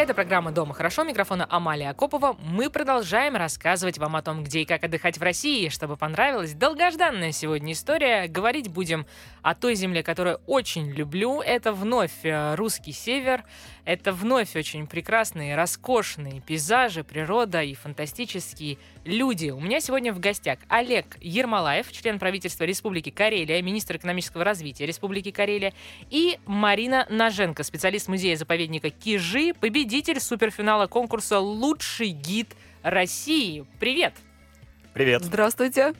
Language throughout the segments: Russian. Это программа «Дома хорошо». Микрофона Амалия Акопова. Мы продолжаем рассказывать вам о том, где и как отдыхать в России, чтобы понравилась долгожданная сегодня история. Говорить будем о той земле, которую очень люблю. Это вновь русский север. Это вновь очень прекрасные, роскошные пейзажи, природа и фантастические люди. У меня сегодня в гостях Олег Ермолаев, член правительства Республики Карелия, министр экономического развития Республики Карелия, и Марина Ноженко, специалист музея-заповедника Кижи, победитель суперфинала конкурса «Лучший гид России». Привет! Привет! Здравствуйте!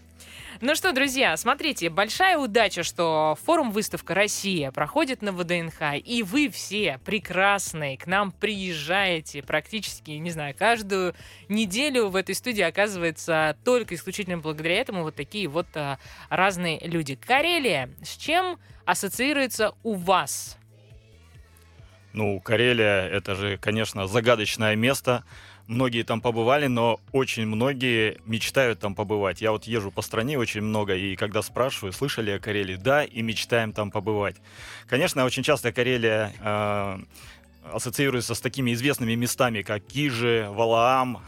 Ну что, друзья, смотрите, большая удача, что форум-выставка «Россия» проходит на ВДНХ, и вы все прекрасные к нам приезжаете практически, не знаю, каждую неделю в этой студии оказывается только исключительно благодаря этому вот такие вот разные люди. Карелия, с чем ассоциируется у вас? Ну, Карелия — это же, конечно, загадочное место. Многие там побывали, но очень многие мечтают там побывать. Я вот езжу по стране очень много, и когда спрашиваю, слышали о Карелии, да, и мечтаем там побывать. Конечно, очень часто Карелия ассоциируется с такими известными местами, как Кижи, Валаам,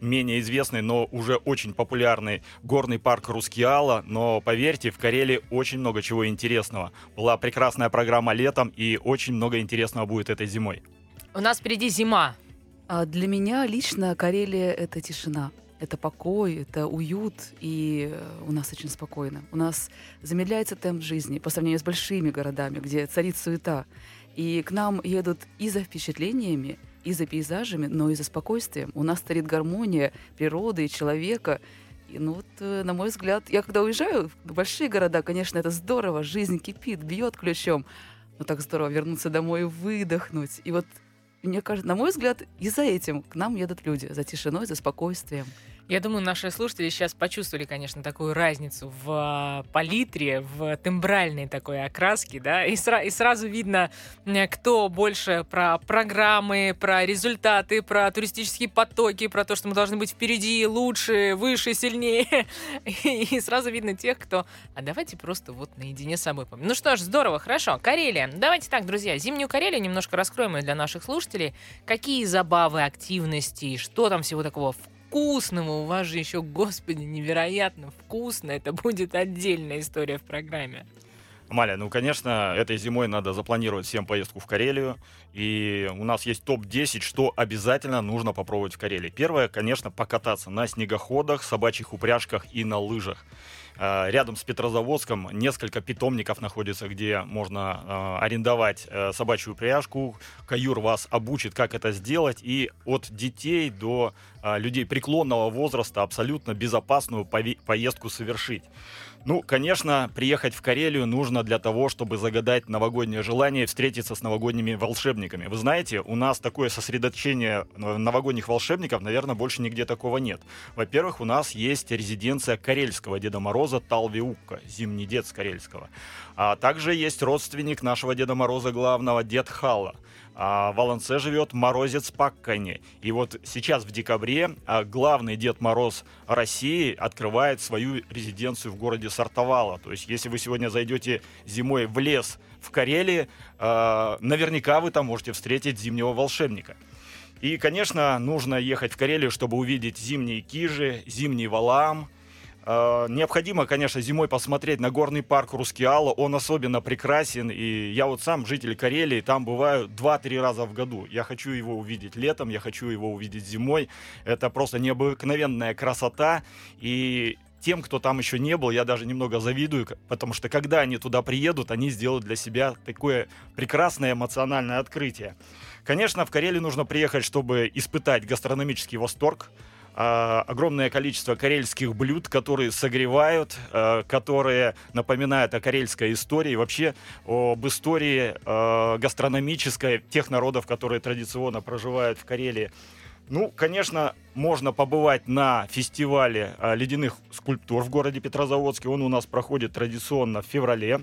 менее известный, но уже очень популярный горный парк Рускеала. Но поверьте, в Карелии очень много чего интересного. Была прекрасная программа летом, и очень много интересного будет этой зимой. У нас впереди зима. Для меня лично Карелия — это тишина, это покой, это уют, и у нас очень спокойно. У нас замедляется темп жизни по сравнению с большими городами, где царит суета. И к нам едут и за впечатлениями, и за пейзажами, но и за спокойствием. У нас царит гармония природы и человека. И, ну вот, на мой взгляд, я когда уезжаю в большие города, конечно, это здорово, жизнь кипит, бьет ключом. Но так здорово вернуться домой и выдохнуть. И вот, мне кажется, на мой взгляд, и за этим к нам едут люди, за тишиной, за спокойствием. Я думаю, наши слушатели сейчас почувствовали, конечно, такую разницу в палитре, в тембральной такой окраске, да, и сразу видно, кто больше про программы, про результаты, про туристические потоки, про то, что мы должны быть впереди, лучше, выше, сильнее, и сразу видно тех, кто, а давайте просто вот наедине с собой. Ну что ж, здорово, хорошо, Карелия. Давайте так, друзья, зимнюю Карелию немножко раскроем для наших слушателей. Какие забавы, активности, что там всего такого вкусного, у вас же еще, господи, невероятно вкусно, это будет отдельная история в программе. Маля, ну, конечно, этой зимой надо запланировать всем поездку в Карелию, и у нас есть топ-10, что обязательно нужно попробовать в Карелии. Первое, конечно, покататься на снегоходах, собачьих упряжках и на лыжах. Рядом с Петрозаводском несколько питомников находится, где можно арендовать собачью упряжку. Каюр вас обучит, как это сделать. И от детей до людей преклонного возраста абсолютно безопасную поездку совершить. Ну, конечно, приехать в Карелию нужно для того, чтобы загадать новогоднее желание и встретиться с новогодними волшебниками. Вы знаете, у нас такое сосредоточение новогодних волшебников, наверное, больше нигде такого нет. Во-первых, у нас есть резиденция карельского Деда Мороза Талвиукка, зимний дед с карельского. А также есть родственник нашего Деда Мороза главного, Дед Халла. А в Волонце живет Морозец Паккани. И вот сейчас в декабре главный Дед Мороз России открывает свою резиденцию в городе Сортавала. То есть если вы сегодня зайдете зимой в лес в Карелии, наверняка вы там можете встретить зимнего волшебника. И, конечно, нужно ехать в Карелию, чтобы увидеть зимние Кижи, зимний Валаам. Необходимо, конечно, зимой посмотреть на горный парк Рускеала. Он особенно прекрасен. И я вот сам житель Карелии, там бываю 2-3 раза в году. Я хочу его увидеть летом, я хочу его увидеть зимой. Это просто необыкновенная красота. И тем, кто там еще не был, я даже немного завидую, потому что когда они туда приедут, они сделают для себя такое прекрасное эмоциональное открытие. Конечно, в Карелию нужно приехать, чтобы испытать гастрономический восторг. Огромное количество карельских блюд, которые согревают, которые напоминают о карельской истории, вообще об истории гастрономической тех народов, которые традиционно проживают в Карелии. Ну, конечно, можно побывать на фестивале ледяных скульптур в городе Петрозаводске. Он у нас проходит традиционно в феврале.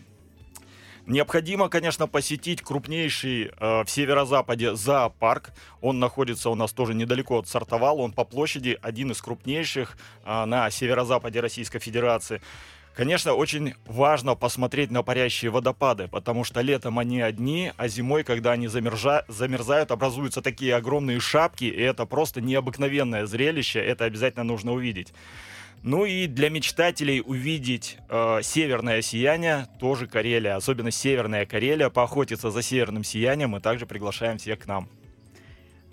Необходимо, конечно, посетить крупнейший в северо-западе зоопарк. Он находится у нас тоже недалеко от Сортавала. Он по площади один из крупнейших на северо-западе Российской Федерации. Конечно, очень важно посмотреть на парящие водопады, потому что летом они одни, а зимой, когда они замерзают, образуются такие огромные шапки, и это просто необыкновенное зрелище, это обязательно нужно увидеть. Ну и для мечтателей увидеть северное сияние, тоже Карелия, особенно северная Карелия, поохотиться за северным сиянием, мы также приглашаем всех к нам.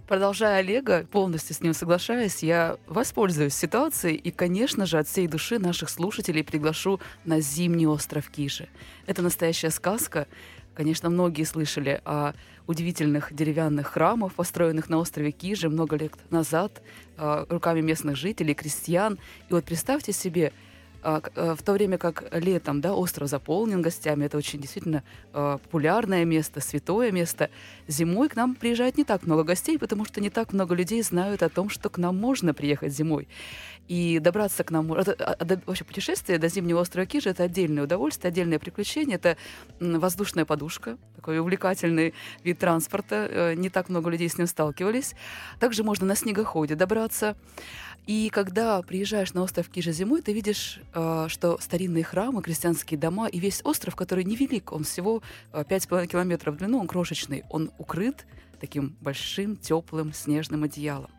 Продолжая Олега, полностью с ним соглашаясь, я воспользуюсь ситуацией и, конечно же, от всей души наших слушателей приглашу на зимний остров Кижи. Это настоящая сказка. Конечно, многие слышали о удивительных деревянных храмах, построенных на острове Кижи много лет назад руками местных жителей, крестьян. И вот представьте себе, в то время как летом, да, остров заполнен гостями, это очень действительно популярное место, святое место, зимой к нам приезжает не так много гостей, потому что не так много людей знают о том, что к нам можно приехать зимой. И добраться к нам... Вообще путешествие до зимнего острова Кижи — это отдельное удовольствие, отдельное приключение. Это воздушная подушка, такой увлекательный вид транспорта. Не так много людей с ним сталкивались. Также можно на снегоходе добраться. И когда приезжаешь на остров Кижи зимой, ты видишь, что старинные храмы, крестьянские дома и весь остров, который невелик, он всего 5,5 километров в длину, он крошечный, он укрыт таким большим, теплым, снежным одеялом.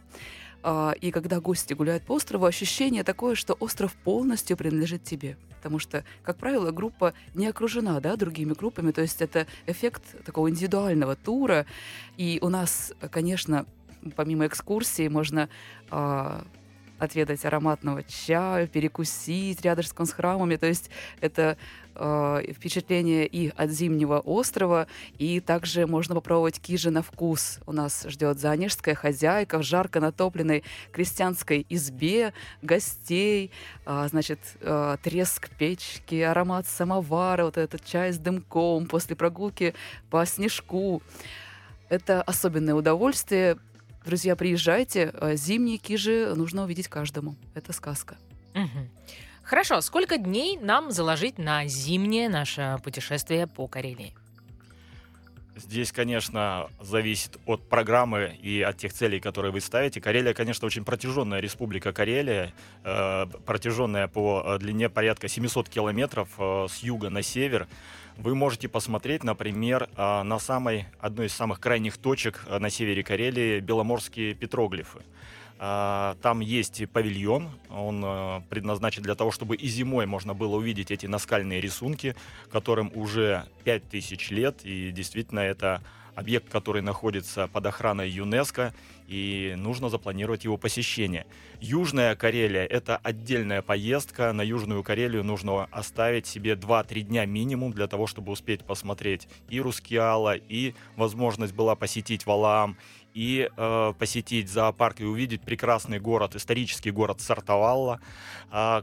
И когда гости гуляют по острову, ощущение такое, что остров полностью принадлежит тебе. Потому что, как правило, группа не окружена, да, другими группами. То есть это эффект такого индивидуального тура. И у нас, конечно, помимо экскурсии, можно отведать ароматного чая, перекусить рядышком с храмами. То есть это впечатление и от зимнего острова, и также можно попробовать Кижи на вкус. У нас ждет занежская хозяйка в жарко натопленной крестьянской избе гостей, треск печки, аромат самовара, вот этот чай с дымком после прогулки по снежку. Это особенное удовольствие. Друзья, приезжайте. Зимние Кижи нужно увидеть каждому. Это сказка. Угу. Хорошо. Сколько дней нам заложить на зимнее наше путешествие по Карелии? Здесь, конечно, зависит от программы и от тех целей, которые вы ставите. Карелия, конечно, очень протяженная республика Карелия, протяженная по длине порядка 700 километров с юга на север. Вы можете посмотреть, например, на одной из самых крайних точек на севере Карелии — Беломорские петроглифы. Там есть павильон, он предназначен для того, чтобы и зимой можно было увидеть эти наскальные рисунки, которым уже 5000 лет, и действительно это объект, который находится под охраной ЮНЕСКо, и нужно запланировать его посещение. Южная Карелия — это отдельная поездка. На Южную Карелию нужно оставить себе 2-3 дня минимум для того, чтобы успеть посмотреть и Рускеала, и возможность была посетить Валаам, и посетить зоопарк и увидеть прекрасный город, исторический город Сортавала.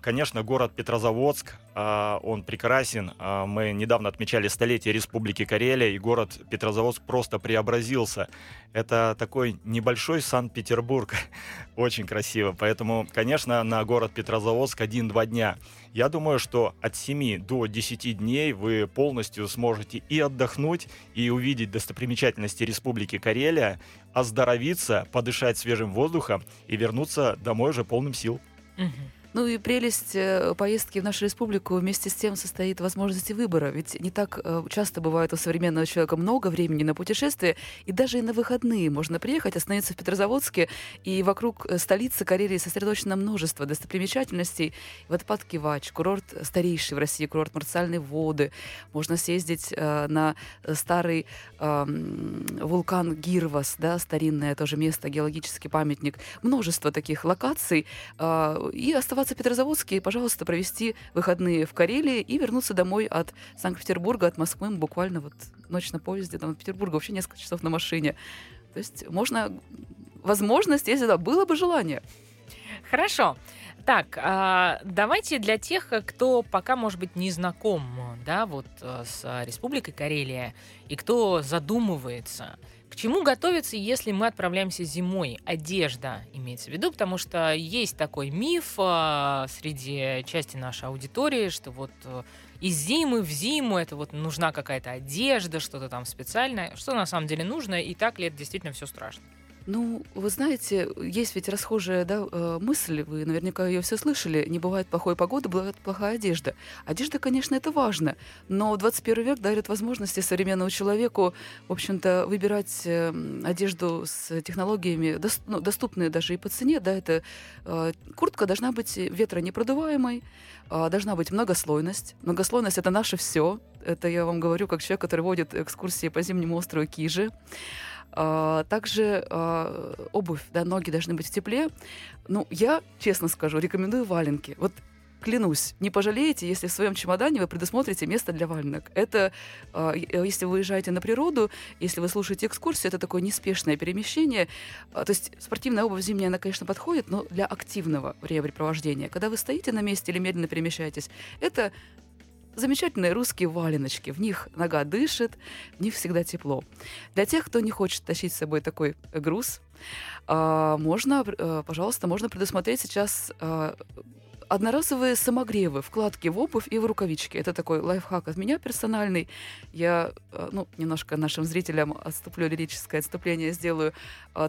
Конечно, город Петрозаводск, он прекрасен. Мы недавно отмечали столетие Республики Карелия, и город Петрозаводск просто преобразился. Это такой небольшой Санкт-Петербург, очень красиво. Поэтому, конечно, на город Петрозаводск 1-2 дня. Я думаю, что от 7 до 10 дней вы полностью сможете и отдохнуть, и увидеть достопримечательности Республики Карелия, оздоровиться, подышать свежим воздухом и вернуться домой уже полным сил. Ну и прелесть поездки в нашу республику вместе с тем состоит в возможности выбора. Ведь не так часто бывает у современного человека много времени на путешествие. И даже и на выходные можно приехать, остановиться в Петрозаводске. И вокруг столицы Карелии сосредоточено множество достопримечательностей. Водопад Кивач, курорт старейший в России, курорт Марсальной воды. Можно съездить на старый вулкан Гирвас, да, старинное тоже место, геологический памятник. Множество таких локаций. И оставаться в Петрозаводске, пожалуйста, провести выходные в Карелии и вернуться домой от Санкт-Петербурга, от Москвы, буквально вот ночь на поезде, там от Петербурга вообще несколько часов на машине. То есть возможность, если да, было бы желание. Хорошо. Так, давайте для тех, кто пока, может быть, не знаком, да, вот с Республикой Карелия, и кто задумывается, к чему готовиться, если мы отправляемся зимой? Одежда имеется в виду, потому что есть такой миф среди части нашей аудитории, что вот из зимы в зиму это вот нужна какая-то одежда, что-то там специальное, что на самом деле нужно, и так ли это действительно все страшно? Ну, вы знаете, есть ведь расхожая мысль, вы наверняка ее все слышали, не бывает плохой погоды, бывает плохая одежда. Одежда, конечно, это важно, но 21 век дарит возможности современному человеку, в общем-то, выбирать одежду с технологиями, доступные даже и по цене. Да, это куртка должна быть ветронепродуваемой, должна быть многослойность. Многослойность — это наше все. Это я вам говорю как человек, который водит экскурсии по зимнему острову Кижи. Также обувь, да, ноги должны быть в тепле. Ну, я, честно скажу, рекомендую валенки. Вот клянусь, не пожалеете, если в своем чемодане вы предусмотрите место для валенок. Это, если вы уезжаете на природу, если вы слушаете экскурсию, это такое неспешное перемещение. То есть спортивная обувь зимняя, она, конечно, подходит, но для активного времяпрепровождения. Когда вы стоите на месте или медленно перемещаетесь, это замечательные русские валеночки. В них нога дышит, в них всегда тепло. Для тех, кто не хочет тащить с собой такой груз, можно предусмотреть сейчас одноразовые самогревы, вкладки в обувь и в рукавички. Это такой лайфхак от меня персональный. Я, немножко нашим зрителям отступлю, лирическое отступление сделаю.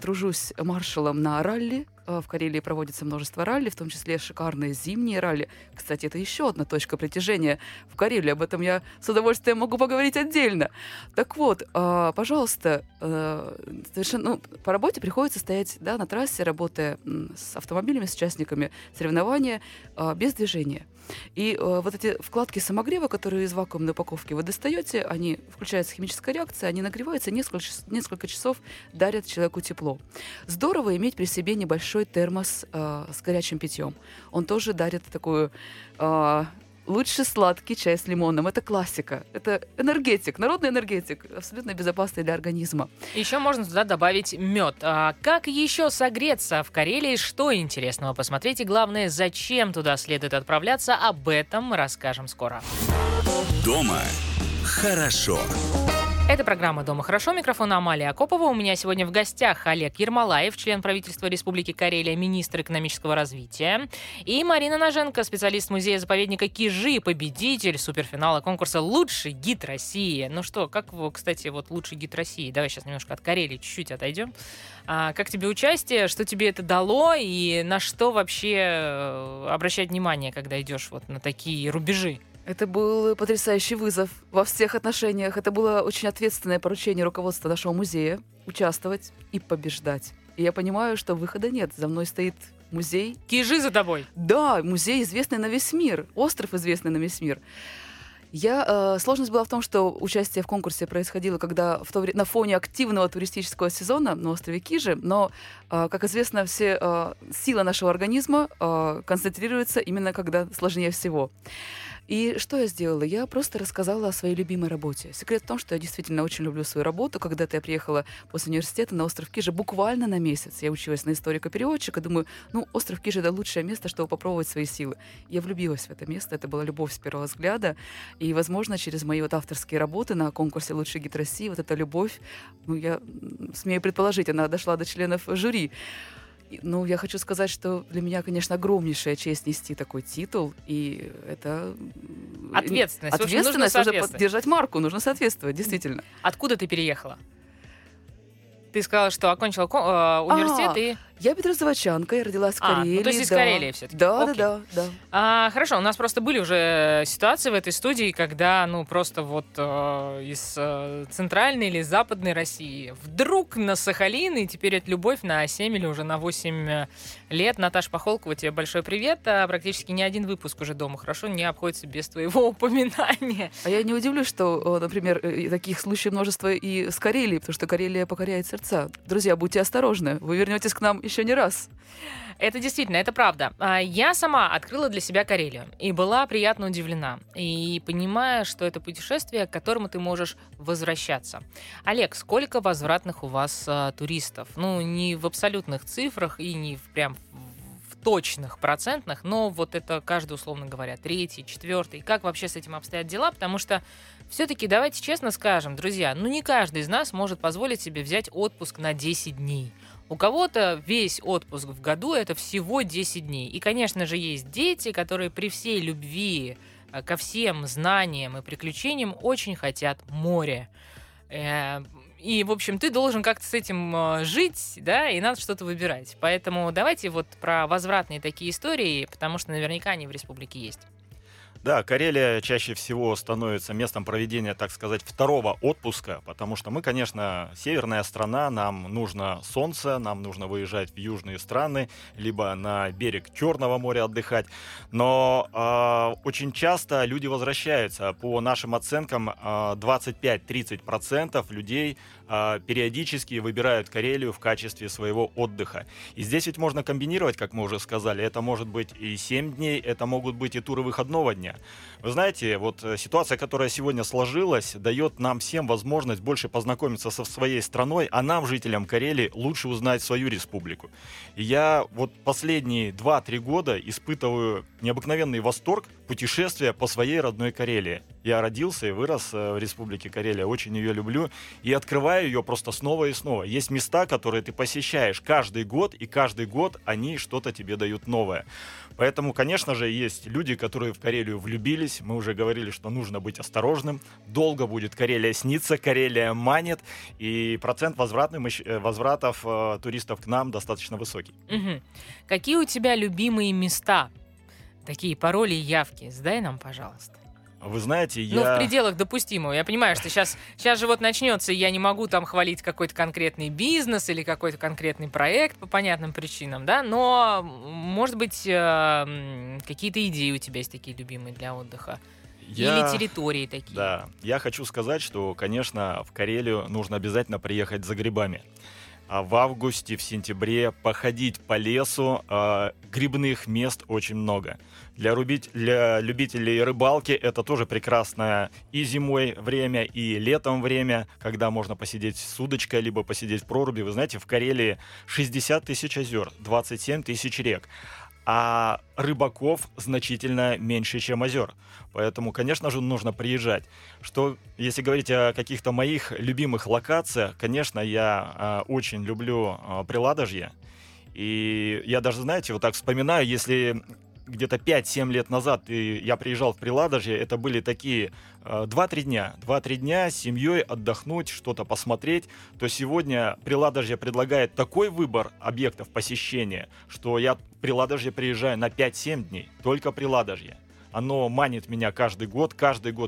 Тружусь маршалом на ралли. В Карелии проводится множество ралли, в том числе шикарные зимние ралли. Кстати, это еще одна точка притяжения в Карелии. Об этом я с удовольствием могу поговорить отдельно. Так вот, пожалуйста, совершенно, по работе приходится стоять, да, на трассе, работая с автомобилями, с участниками соревнования, без движения. И вот эти вкладки самогрева, которые из вакуумной упаковки вы достаете, они включаются химическая реакция, они нагреваются, несколько часов дарят человеку тепло. Здорово иметь при себе небольшой термос с горячим питьем. Он тоже дарит такую... Лучше сладкий чай с лимоном. Это классика. Это энергетик, народный энергетик, абсолютно безопасный для организма. Еще можно туда добавить мед. А как еще согреться в Карелии? Что интересного посмотреть? И главное, зачем туда следует отправляться? Об этом мы расскажем скоро. Дома хорошо. Это программа «Дома хорошо». Микрофон Амалия Акопова. У меня сегодня в гостях Олег Ермолаев, член правительства Республики Карелия, министр экономического развития. И Марина Ноженко, специалист музея-заповедника Кижи, победитель суперфинала конкурса «Лучший гид России». Ну что, как вы, кстати, вот «Лучший гид России»? Давай сейчас немножко от Карелии чуть-чуть отойдем. Как тебе участие? Что тебе это дало? И на что вообще обращать внимание, когда идешь вот на такие рубежи? Это был потрясающий вызов во всех отношениях. Это было очень ответственное поручение руководства нашего музея — участвовать и побеждать. И я понимаю, что выхода нет. За мной стоит музей. Кижи за тобой. Да, музей, известный на весь мир. Остров, известный на весь мир. Сложность была в том, что участие в конкурсе происходило, когда на фоне активного туристического сезона на острове Кижи, но, как известно, все сила нашего организма концентрируется именно когда сложнее всего. И что я сделала? Я просто рассказала о своей любимой работе. Секрет в том, что я действительно очень люблю свою работу. Когда-то я приехала после университета на остров Кижи буквально на месяц. Я училась на историко-переводчика. Думаю, остров Кижи — это лучшее место, чтобы попробовать свои силы. Я влюбилась в это место. Это была любовь с первого взгляда. И, возможно, через мои авторские работы на конкурсе «Лучший гид России» эта любовь, я смею предположить, она дошла до членов жюри. Я хочу сказать, что для меня, конечно, огромнейшая честь нести такой титул, и это... Ответственность. Нужно поддержать марку, нужно соответствовать, действительно. Откуда ты переехала? Ты сказала, что окончила университет и... Я петрозаводчанка, я родилась в Карелии. То есть из Карелии все-таки. Да. Хорошо, у нас просто были уже ситуации в этой студии, когда, просто из центральной или западной России вдруг на Сахалин, и теперь это любовь на 7 или уже на 8 лет. Наташа Похолкова, тебе большой привет. Практически ни один выпуск уже «Дома хорошо» не обходится без твоего упоминания. А я не удивлюсь, что, например, таких случаев множество и с Карелией, потому что Карелия покоряет сердца. Друзья, будьте осторожны, вы вернетесь к нам еще не раз. Это действительно, это правда. Я сама открыла для себя Карелию и была приятно удивлена. И понимая, что это путешествие, к которому ты можешь возвращаться. Олег, сколько возвратных у вас туристов? Не в абсолютных цифрах и не прям в точных процентных, но вот это каждый, условно говоря, 3-й, 4-й. Как вообще с этим обстоят дела? Потому что все-таки давайте честно скажем, друзья, не каждый из нас может позволить себе взять отпуск на 10 дней. У кого-то весь отпуск в году — это всего 10 дней. И, конечно же, есть дети, которые при всей любви ко всем знаниям и приключениям очень хотят моря. И, в общем, ты должен как-то с этим жить, да, и надо что-то выбирать. Поэтому давайте вот про возвратные такие истории, потому что наверняка они в республике есть. Да, Карелия чаще всего становится местом проведения, так сказать, второго отпуска, потому что мы, конечно, северная страна, нам нужно солнце, нам нужно выезжать в южные страны, либо на берег Черного моря отдыхать, но очень часто люди возвращаются. По нашим оценкам, 25-30% людей периодически выбирают Карелию в качестве своего отдыха. И здесь ведь можно комбинировать, как мы уже сказали, это может быть и 7 дней, это могут быть и туры выходного дня. Вы знаете, вот ситуация, которая сегодня сложилась, дает нам всем возможность больше познакомиться со своей страной, а нам, жителям Карелии, лучше узнать свою республику. И я вот последние 2-3 года испытываю необыкновенный восторг путешествия по своей родной Карелии. Я родился и вырос в Республике Карелия, очень ее люблю, и открываю ее просто снова и снова. Есть места, которые ты посещаешь каждый год, и каждый год они что-то тебе дают новое. Поэтому, конечно же, есть люди, которые в Карелию влюбились. Мы уже говорили, что нужно быть осторожным. Долго будет Карелия сниться, Карелия манит, и процент возвратов туристов к нам достаточно высокий. Угу. Какие у тебя любимые места? Такие пароли и явки. Сдай нам, пожалуйста. Вы знаете, я... Ну, в пределах допустимого. Я понимаю, что сейчас же вот начнется, и я не могу там хвалить какой-то конкретный бизнес или какой-то конкретный проект по понятным причинам, да? Но, может быть, какие-то идеи у тебя есть такие любимые для отдыха? Или территории такие? Да. Я хочу сказать, что, конечно, в Карелию нужно обязательно приехать за грибами. А в августе, в сентябре походить по лесу, грибных мест очень много. Для любителей рыбалки это тоже прекрасное и зимой время, и летом время, когда можно посидеть с удочкой, либо посидеть в проруби. Вы знаете, в Карелии 60 тысяч озер, 27 тысяч рек. А рыбаков значительно меньше, чем озер. Поэтому, конечно же, нужно приезжать. Что, если говорить о каких-то моих любимых локациях, конечно, я очень люблю Приладожье. И я даже, знаете, вот так вспоминаю, если где-то 5-7 лет назад я приезжал в Приладожье, это были такие 2-3 дня с семьей отдохнуть, что-то посмотреть, то сегодня Приладожье предлагает такой выбор объектов посещения, что я в Приладожье приезжаю на 5-7 дней, только Приладожье. Оно манит меня каждый год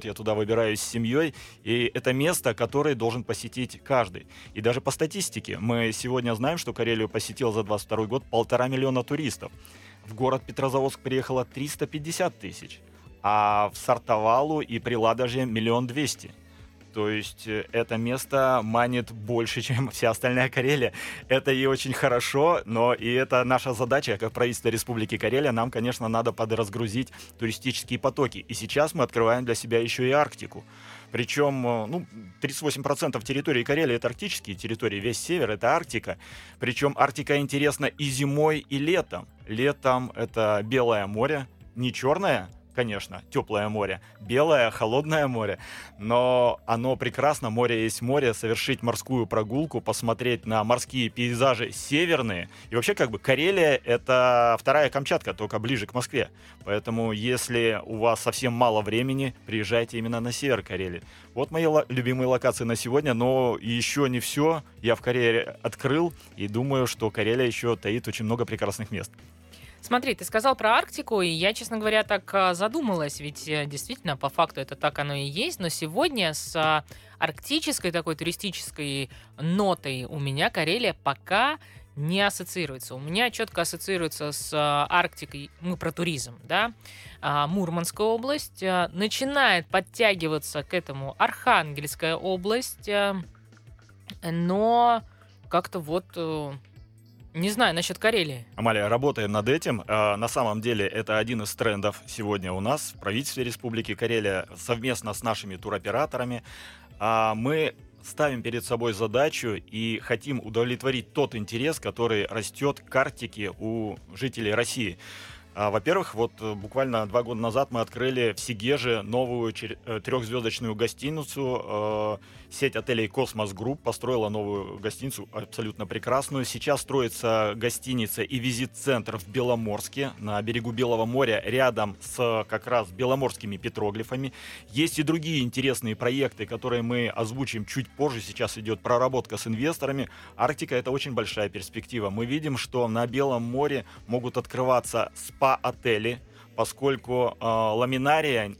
я туда выбираюсь с семьей, и это место, которое должен посетить каждый. И даже по статистике, мы сегодня знаем, что Карелию посетил за 22 год 1,5 миллиона туристов. В город Петрозаводск приехало 350 тысяч, а в Сортавалу и Приладожье 1,2 миллиона. То есть это место манит больше, чем вся остальная Карелия. Это и очень хорошо, но и это наша задача, как правительство Республики Карелия. Нам, конечно, надо подразгрузить туристические потоки. И сейчас мы открываем для себя еще и Арктику. Причем 38% территории Карелии — это арктические территории, весь север — это Арктика. Причем Арктика интересна и зимой, и летом. Летом это Белое море, не черное, конечно, теплое море, белое, холодное море, но оно прекрасно, море есть море, совершить морскую прогулку, посмотреть на морские пейзажи северные, и вообще как бы Карелия — это вторая Камчатка, только ближе к Москве, поэтому если у вас совсем мало времени, приезжайте именно на север Карелии. Вот мои любимые локации на сегодня, но еще не все, я в Карелии открыл, и думаю, что Карелия еще таит очень много прекрасных мест. Смотри, ты сказал про Арктику, и я, честно говоря, так задумалась, ведь действительно, по факту это так оно и есть, но сегодня с арктической такой туристической нотой у меня Карелия пока не ассоциируется. У меня четко ассоциируется с Арктикой, мы про туризм, да, Мурманская область, начинает подтягиваться к этому Архангельская область, но как-то вот... Не знаю насчет Карелии. Амалия, работаем над этим. На самом деле это один из трендов сегодня у нас в правительстве Республики Карелия совместно с нашими туроператорами. Мы ставим перед собой задачу и хотим удовлетворить тот интерес, который растет к Арктике у жителей России. Во-первых, вот буквально 2 года назад мы открыли в Сегеже новую трехзвездочную гостиницу. Сеть отелей «Космос Групп» построила новую гостиницу, абсолютно прекрасную. Сейчас строится гостиница и визит-центр в Беломорске, на берегу Белого моря, рядом с как раз беломорскими петроглифами. Есть и другие интересные проекты, которые мы озвучим чуть позже. Сейчас идет проработка с инвесторами. Арктика — это очень большая перспектива. Мы видим, что на Белом море могут открываться спа-отели, поскольку ламинария,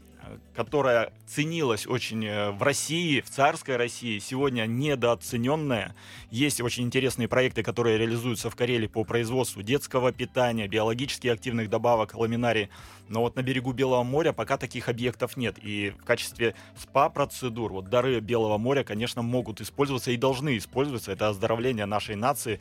которая ценилась очень в России, в царской России, сегодня недооцененная. Есть очень интересные проекты, которые реализуются в Карелии по производству детского питания, биологически активных добавок, ламинарии. Но вот на берегу Белого моря пока таких объектов нет. И в качестве спа-процедур вот дары Белого моря, конечно, могут использоваться и должны использоваться. Это оздоровление нашей нации,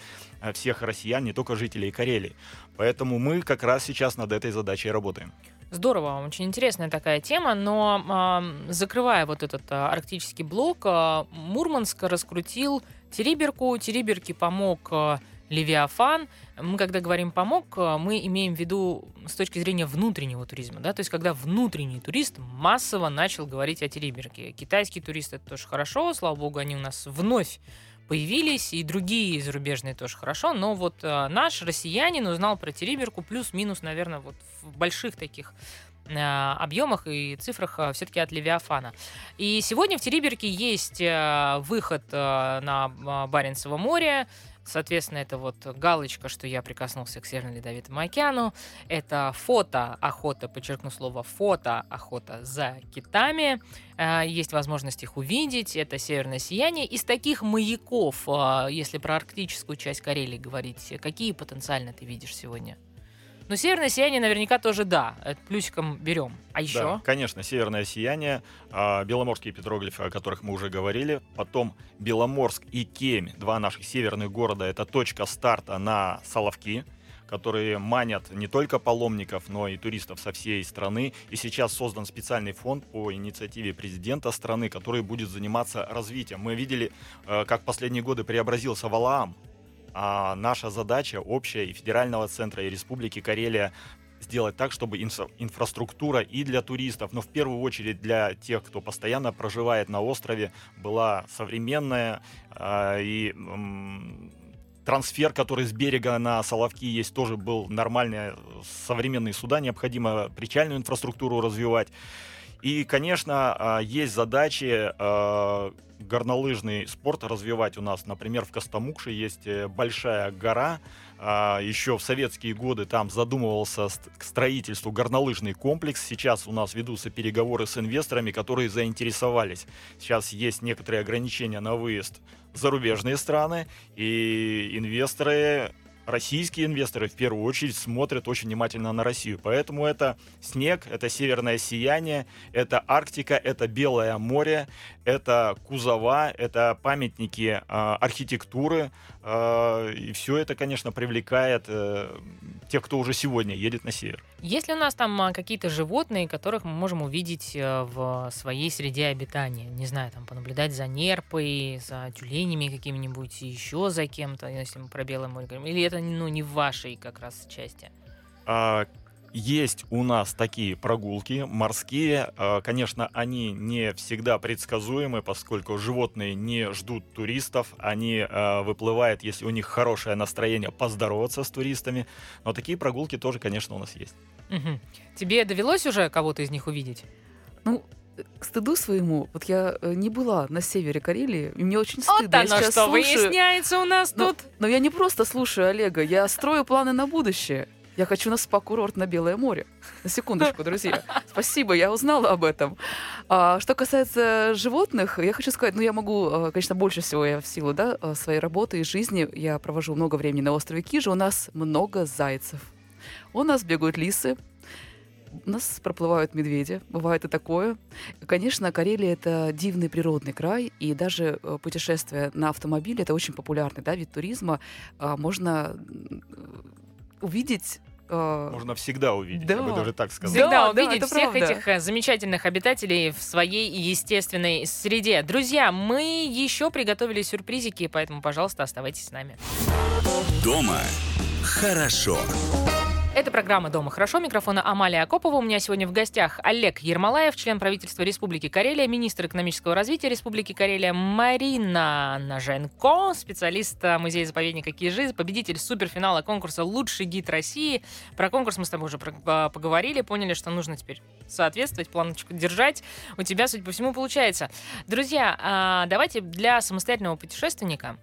всех россиян, не только жителей Карелии. Поэтому мы как раз сейчас над этой задачей работаем. Здорово, очень интересная такая тема, но закрывая вот этот арктический блок, Мурманск раскрутил Териберку, Териберке помог Левиафан. Мы, когда говорим «помог», мы имеем в виду с точки зрения внутреннего туризма, да, то есть когда внутренний турист массово начал говорить о Териберке. Китайский турист — это тоже хорошо, слава богу, они у нас вновь появились, и другие зарубежные тоже хорошо, но вот наш россиянин узнал про Териберку плюс-минус, наверное, вот в больших таких объемах и цифрах все-таки от Левиафана. И сегодня в Териберке есть выход на Баренцево море. Соответственно, это вот галочка, что я прикоснулся к Северному Ледовитому океану. Это фото-охота, подчеркну слово фото-охота за китами. Есть возможность их увидеть. Это северное сияние. Из таких маяков, если про арктическую часть Карелии говорить, какие потенциально ты видишь сегодня? Ну, северное сияние наверняка тоже, да, плюсиком берем. А еще? Да, конечно, северное сияние, беломорские петроглифы, о которых мы уже говорили, потом Беломорск и Кеми, два наших северных города, это точка старта на Соловки, которые манят не только паломников, но и туристов со всей страны. И сейчас создан специальный фонд по инициативе президента страны, который будет заниматься развитием. Мы видели, как в последние годы преобразился Валаам. А наша задача общая и федерального центра, и Республики Карелия сделать так, чтобы инфраструктура и для туристов, но в первую очередь для тех, кто постоянно проживает на острове, была современная, и трансфер, который с берега на Соловки есть, тоже был нормальный. Современные суда, необходимо причальную инфраструктуру развивать. И, конечно, есть задачи горнолыжный спорт развивать у нас. Например, в Костомукше есть большая гора. Еще в советские годы там задумывался к строительству горнолыжный комплекс. Сейчас у нас ведутся переговоры с инвесторами, которые заинтересовались. Сейчас есть некоторые ограничения на выезд в зарубежные страны, и инвесторы... Российские инвесторы в первую очередь смотрят очень внимательно на Россию. Поэтому это снег, это северное сияние, это Арктика, это Белое море, это кузова, это памятники архитектуры. И все это, конечно, привлекает тех, кто уже сегодня едет на север. Есть ли у нас там какие-то животные, которых мы можем увидеть в своей среде обитания? Не знаю, там понаблюдать за нерпой, за тюленями какими-нибудь, еще за кем-то, если мы про Белое море говорим. Или это, ну, не в вашей как раз части? Есть у нас такие прогулки морские. Конечно, они не всегда предсказуемы, поскольку животные не ждут туристов. Они выплывают, если у них хорошее настроение, поздороваться с туристами. Но такие прогулки тоже, конечно, у нас есть. Угу. Тебе довелось уже кого-то из них увидеть? Ну, к стыду своему, вот я не была на севере Карелии, и мне очень стыдно. Вот оно, что выясняется у нас тут. Но я не просто слушаю Олега, я строю планы на будущее. Я хочу на спа-курорт на Белое море. На секундочку, друзья. Спасибо, я узнала об этом. Что касается животных, я хочу сказать, я могу, конечно, больше всего я в силу своей работы и жизни, я провожу много времени на острове Кижи, у нас много зайцев. У нас бегают лисы, у нас проплывают медведи, бывает и такое. Конечно, Карелия — это дивный природный край, и даже путешествие на автомобиле — это очень популярный вид туризма. Можно... увидеть... Можно всегда увидеть, да. Я бы даже так сказал. Всегда увидеть всех этих замечательных обитателей в своей естественной среде. Друзья, мы еще приготовили сюрпризики, поэтому, пожалуйста, оставайтесь с нами. Дома хорошо. Это программа «Дома хорошо». Микрофона Амалия Акопова. У меня сегодня в гостях Олег Ермолаев, член правительства Республики Карелия, министр экономического развития Республики Карелия, Марина Ноженко, специалист музея-заповедника Кижи, победитель суперфинала конкурса «Лучший гид России». Про конкурс мы с тобой уже поговорили, поняли, что нужно теперь соответствовать, планочку держать. У тебя, судя по всему, получается. Друзья, давайте для самостоятельного путешественника...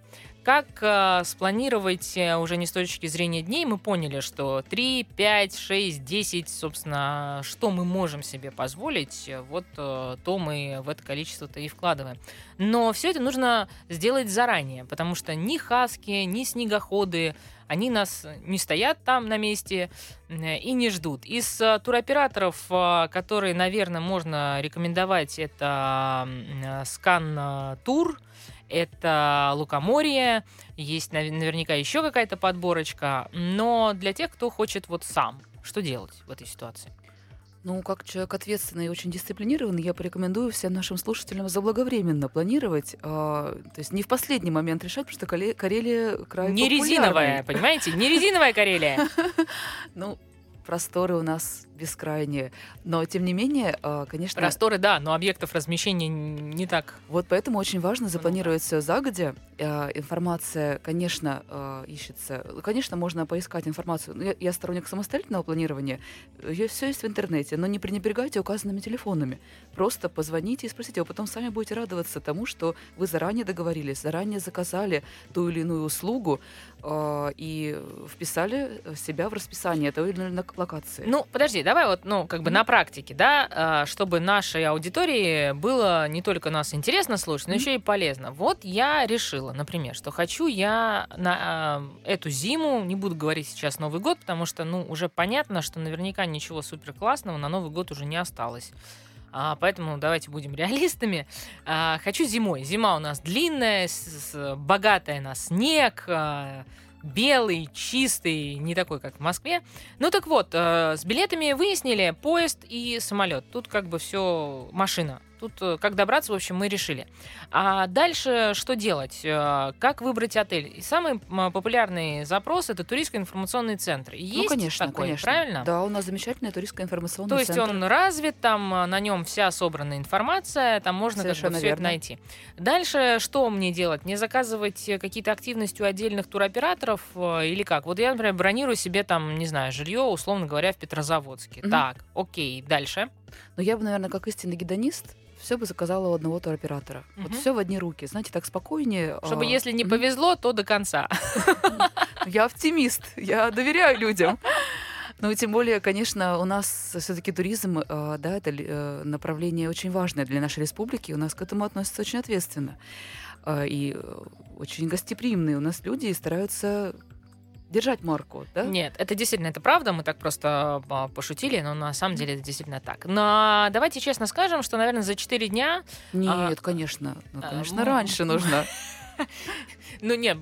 Как спланировать уже не с точки зрения дней? Мы поняли, что 3, 5, 6, 10, собственно, что мы можем себе позволить, вот то мы в это количество-то и вкладываем. Но все это нужно сделать заранее, потому что ни хаски, ни снегоходы, они нас не стоят там на месте и не ждут. Из туроператоров, которые, наверное, можно рекомендовать, это «Скан-тур», это «Лукоморье», есть наверняка еще какая-то подборочка. Но для тех, кто хочет вот сам, что делать в этой ситуации? Ну, как человек ответственный и очень дисциплинированный, я порекомендую всем нашим слушателям заблаговременно планировать, то есть не в последний момент решать, потому что Карелия край популярный. Не резиновая, понимаете? Не резиновая Карелия. Ну, просторы у нас бескрайние. Но, тем не менее, конечно... Просторы, да, но объектов размещения не так. Вот поэтому очень важно запланировать все загодя. Информация, конечно, ищется. Конечно, можно поискать информацию. Я сторонник самостоятельного планирования. Все есть в интернете, но не пренебрегайте указанными телефонами. Просто позвоните и спросите. Вы потом сами будете радоваться тому, что вы заранее договорились, заранее заказали ту или иную услугу и вписали себя в расписание той или иной локации. Ну, подожди, давай вот, на практике, да, чтобы нашей аудитории было не только нас интересно слушать, но еще и полезно. Вот я решила, например, что хочу я на эту зиму, не буду говорить сейчас Новый год, потому что, уже понятно, что наверняка ничего суперклассного на Новый год уже не осталось. Поэтому давайте будем реалистами. Хочу зимой. Зима у нас длинная, богатая на снег, белый, чистый, не такой, как в Москве. Ну так вот, с билетами выяснили поезд и самолет. Тут все машина. Тут как добраться, в общем, мы решили. А дальше что делать? Как выбрать отель? И самый популярный запрос — это туристско-информационный центр. Есть такой, конечно. Правильно? Да, у нас замечательный туристско-информационный центр. То есть он развит, там на нем вся собрана информация, там можно все это найти. Дальше что мне делать? Не заказывать какие-то активности у отдельных туроператоров или как? Вот я, например, бронирую себе там, не знаю, жилье, условно говоря, в Петрозаводске. Mm-hmm. Так, окей, дальше. Но я бы, наверное, как истинный гедонист, все бы заказала у одного туроператора. Угу. Вот все в одни руки. Знаете, так спокойнее. Чтобы, если не повезло, то до конца. Я оптимист. Я доверяю людям. Ну, тем более, конечно, у нас все-таки туризм, да, это направление очень важное для нашей республики. У нас к этому относятся очень ответственно. И очень гостеприимные у нас люди и стараются... держать марку, да? Нет, это действительно, это правда, мы так просто пошутили, но на самом деле это действительно так. Но давайте честно скажем, что, наверное, за 4 дня... Нет, конечно, раньше нужно...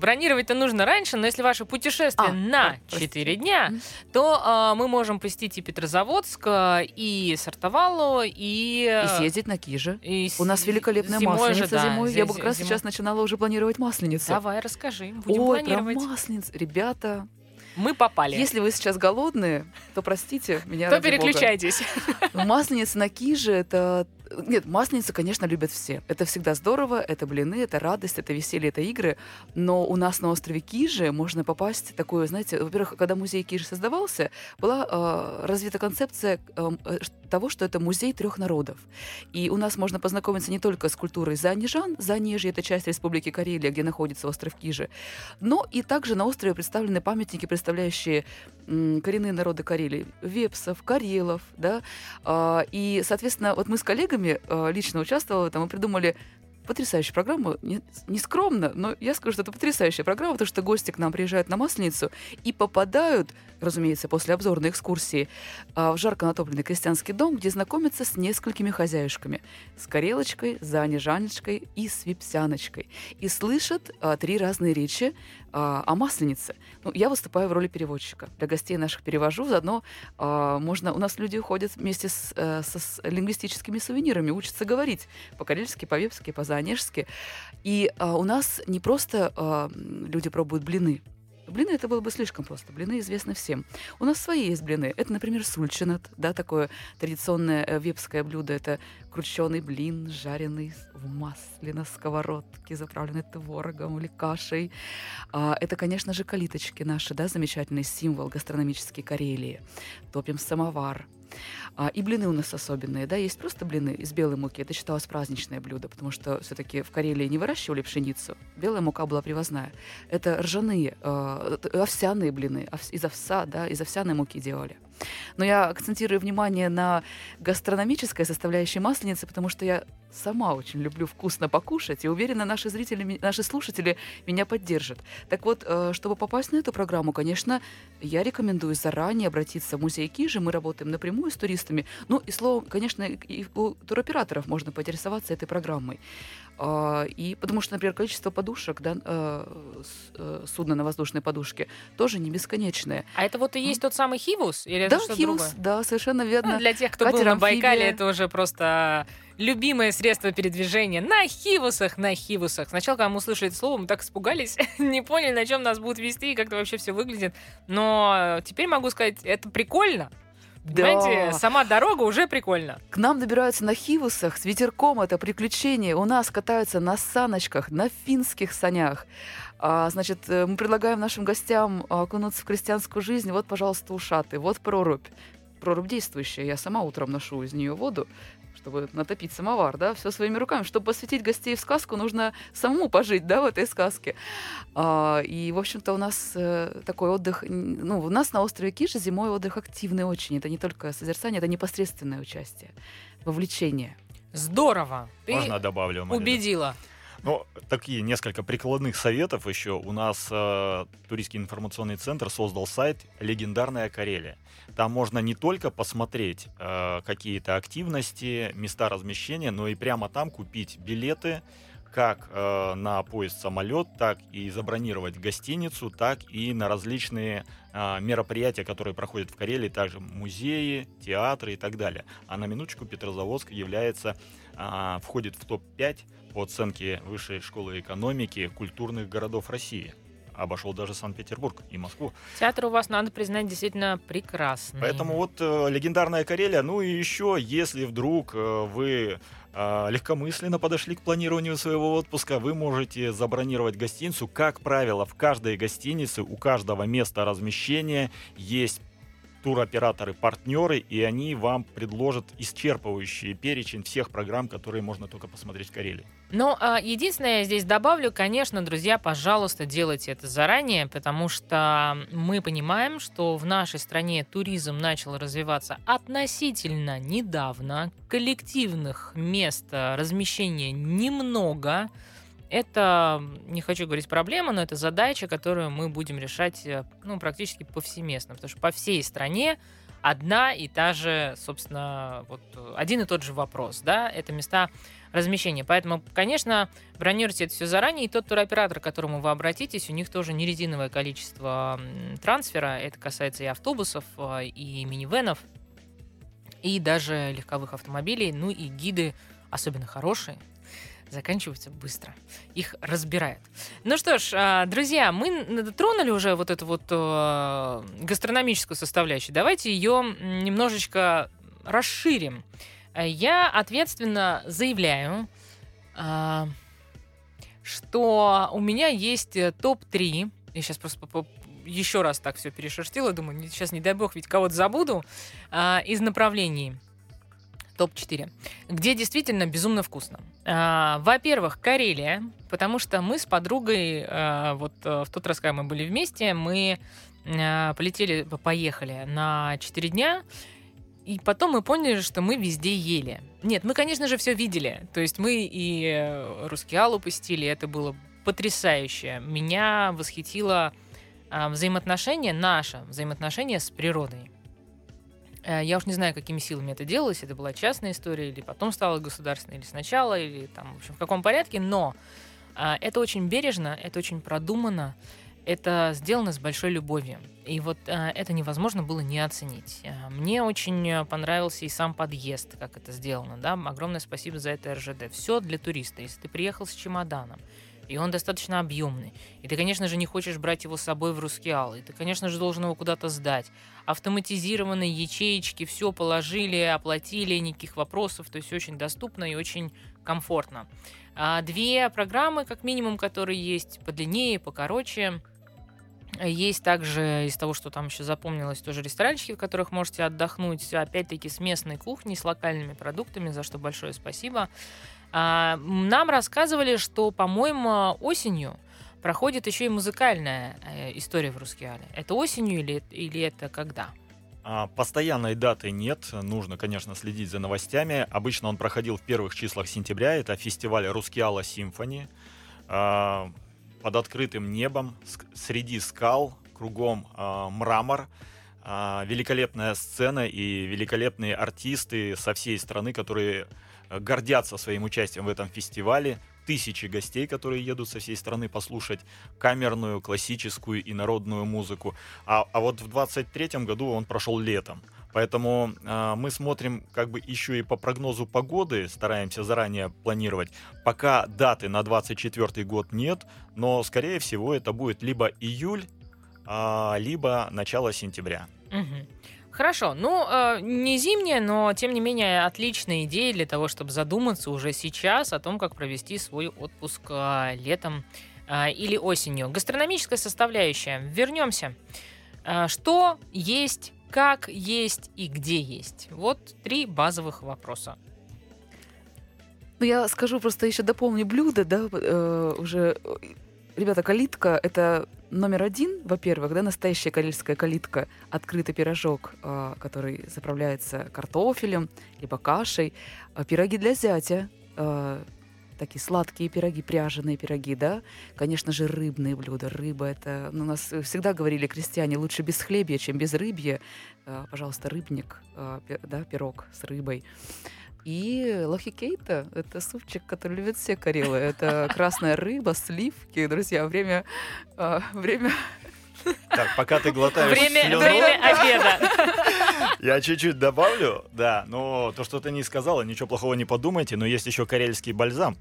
бронировать-то нужно раньше, но если ваше путешествие на 4 дня, то мы можем посетить и Петрозаводск, и Сортавалу, и... И съездить на Кижи. У нас великолепная масленица зимой. Я бы как раз сейчас начинала уже планировать масленицу. Давай, расскажи, будем планировать. Ой, про масленицу. Ребята... Мы попали. Если вы сейчас голодные, то простите меня, ради бога. То переключайтесь. Масленица на Киже — это... Нет, масленицу, конечно, любят все. Это всегда здорово, это блины, это радость, это веселье, это игры. Но у нас на острове Кижи можно попасть в такое, знаете... Во-первых, когда музей Кижи создавался, была развита концепция того, что это музей 3 народов. И у нас можно познакомиться не только с культурой Занижан, Занижье — это часть Республики Карелия, где находится остров Кижи, но и также на острове представлены памятники, представляющие коренные народы Карелии, вепсов, карелов, да. И, соответственно, вот мы с коллегами лично участвовала в этом, мы придумали потрясающую программу, не скромно, но я скажу, что это потрясающая программа, потому что гости к нам приезжают на Масленицу и попадают, разумеется, после обзорной экскурсии в жарко натопленный крестьянский дом, где знакомятся с несколькими хозяюшками, с Карелочкой, Занижаночкой и с Вепсяночкой, и слышат 3 разные речи о Масленице. Я выступаю в роли переводчика. Для гостей наших перевожу, заодно у нас люди уходят вместе с лингвистическими сувенирами, учатся говорить по-карельски, по-вепски, по-занежски. И у нас не просто люди пробуют блины, Блины — это было бы слишком просто. Блины известны всем. У нас свои есть блины. Это, например, сульчинат, да, такое традиционное вепское блюдо. Это крученый блин, жареный в масле на сковородке, заправленный творогом или кашей. Это, конечно же, калиточки наши, да, замечательный символ гастрономической Карелии. Топим самовар. И блины у нас особенные, да, есть просто блины из белой муки. Это считалось праздничное блюдо, потому что все-таки в Карелии не выращивали пшеницу. Белая мука была привозная. Это ржаные, овсяные блины, из овса, да, из овсяной муки делали. Но я акцентирую внимание на гастрономической составляющей масленицы, потому что я сама очень люблю вкусно покушать, и уверена, наши зрители, наши слушатели меня поддержат. Так вот, чтобы попасть на эту программу, конечно, я рекомендую заранее обратиться в музей Кижи. Мы работаем напрямую с туристами. Ну и, словом, конечно, и у туроператоров можно поинтересоваться этой программой. И, потому что, например, количество подушек, да, судна на воздушной подушке тоже не бесконечное. А это вот и есть тот самый хивус? Или да, это хивус, другое? Да, совершенно верно. Ну, для тех, кто был на Байкале, это уже просто любимое средство передвижения. На хивусах, на хивусах. Сначала, когда мы услышали это слово, мы так испугались, не поняли, на чем нас будут вести и как это вообще все выглядит. Но теперь могу сказать, это прикольно. Понимаете, да. Сама дорога уже прикольно. К нам добираются на хивусах, с ветерком это приключение. У нас катаются на саночках, на финских санях. Значит, мы предлагаем нашим гостям окунуться в крестьянскую жизнь. Вот, пожалуйста, ушаты, вот прорубь. Прорубь действующая. Я сама утром ношу из нее воду, чтобы натопить самовар, да, все своими руками. Чтобы посвятить гостей в сказку, нужно самому пожить, да, в этой сказке. И, в общем-то, у нас такой отдых... Ну, у нас на острове Кижи зимой отдых активный очень. Это не только созерцание, это непосредственное участие, вовлечение. Здорово! Можно добавлю, Марина? Убедила. Ну, такие несколько прикладных советов еще. У нас туристский информационный центр создал сайт «Легендарная Карелия». Там можно не только посмотреть какие-то активности, места размещения, но и прямо там купить билеты как на поезд-самолет, так и забронировать гостиницу, так и на различные мероприятия, которые проходят в Карелии, также музеи, театры и так далее. А на минуточку Петрозаводск входит в топ-5 по оценке Высшей школы экономики культурных городов России. Обошел даже Санкт-Петербург и Москву. Театр у вас, надо признать, действительно прекрасный. Поэтому вот «Легендарная Карелия». Ну и еще, если вдруг вы легкомысленно подошли к планированию своего отпуска, вы можете забронировать гостиницу. Как правило, в каждой гостинице, у каждого места размещения есть туроператоры-партнеры, и они вам предложат исчерпывающий перечень всех программ, которые можно только посмотреть в Карелии. Ну, единственное, я здесь добавлю, конечно, друзья, пожалуйста, делайте это заранее, потому что мы понимаем, что в нашей стране туризм начал развиваться относительно недавно, коллективных мест размещения немного. Это, не хочу говорить проблема, но это задача, которую мы будем решать, ну, практически повсеместно, потому что по всей стране одна и та же, собственно, вот один и тот же вопрос, да, это места размещения. Поэтому, конечно, бронируйте это все заранее, и тот туроператор, к которому вы обратитесь, у них тоже не резиновое количество трансфера, это касается и автобусов, и минивенов, и даже легковых автомобилей, ну и гиды особенно хорошие. Заканчиваются быстро. Их разбирают. Ну что ж, друзья, мы тронули уже вот эту вот гастрономическую составляющую. Давайте ее немножечко расширим. Я ответственно заявляю, что у меня есть топ-3. Я сейчас просто еще раз так все перешерстила. Думаю, сейчас, не дай бог, ведь кого-то забуду. Из направлений. Топ-4, где действительно безумно вкусно. Во-первых, Карелия, потому что мы с подругой, вот в тот раз, когда мы были вместе, мы поехали на 4 дня, и потом мы поняли, что мы везде ели. Нет, мы, конечно же, все видели. То есть мы и Рускеалу посетили, это было потрясающе. Меня восхитило наше взаимоотношение с природой. Я уж не знаю, какими силами это делалось, это была частная история, или потом стала государственной, или сначала, или там, в общем, в каком порядке, но это очень бережно, это очень продумано, это сделано с большой любовью, и вот это невозможно было не оценить. Мне очень понравился и сам подъезд, как это сделано, да, огромное спасибо за это РЖД, все для туриста, если ты приехал с чемоданом, и он достаточно объемный. И ты, конечно же, не хочешь брать его с собой в Рускеалу, и ты, конечно же, должен его куда-то сдать. Автоматизированные ячеечки, все положили, оплатили, никаких вопросов, то есть очень доступно и очень комфортно. А две программы, как минимум, которые есть подлиннее, покороче. Есть также, из того, что там еще запомнилось, тоже ресторанчики, в которых можете отдохнуть, опять-таки, с местной кухней, с локальными продуктами, за что большое спасибо. Нам рассказывали, что, по-моему, осенью проходит еще и музыкальная история в Рускеале. Это осенью или это когда? Постоянной даты нет, нужно, конечно, следить за новостями. Обычно он проходил в первых числах сентября, это фестиваль Рускеала Симфони. Под открытым небом, среди скал, кругом мрамор, великолепная сцена и великолепные артисты со всей страны, которые гордятся своим участием в этом фестивале. Тысячи гостей, которые едут со всей страны послушать камерную, классическую и народную музыку. А вот в 23-м году он прошел летом. Поэтому мы смотрим как бы еще и по прогнозу погоды, стараемся заранее планировать. Пока даты на 24-й год нет, но, скорее всего, это будет либо июль, либо начало сентября. Угу. Хорошо. Не зимняя, но, тем не менее, отличная идея для того, чтобы задуматься уже сейчас о том, как провести свой отпуск летом или осенью. Гастрономическая составляющая. Вернемся. Что есть, как есть и где есть? Вот три базовых вопроса. Я скажу, просто еще дополню блюдо, уже. Ребята, калитка — это номер один, во-первых, да, настоящая карельская калитка, открытый пирожок, который заправляется картофелем, либо кашей, пироги для зятя, такие сладкие пироги, пряженые пироги, да, конечно же, рыбные блюда, рыба, это, у нас всегда говорили крестьяне, лучше без хлебья, чем без рыбья, пожалуйста, рыбник, да, пирог с рыбой. И лохикейта — это супчик, который любят все карелы. Это красная рыба, сливки. Друзья, время... Так, пока ты глотаешь слюну... Время обеда. Я чуть-чуть добавлю, да, но то, что ты не сказала, ничего плохого не подумайте, но есть еще карельский бальзам.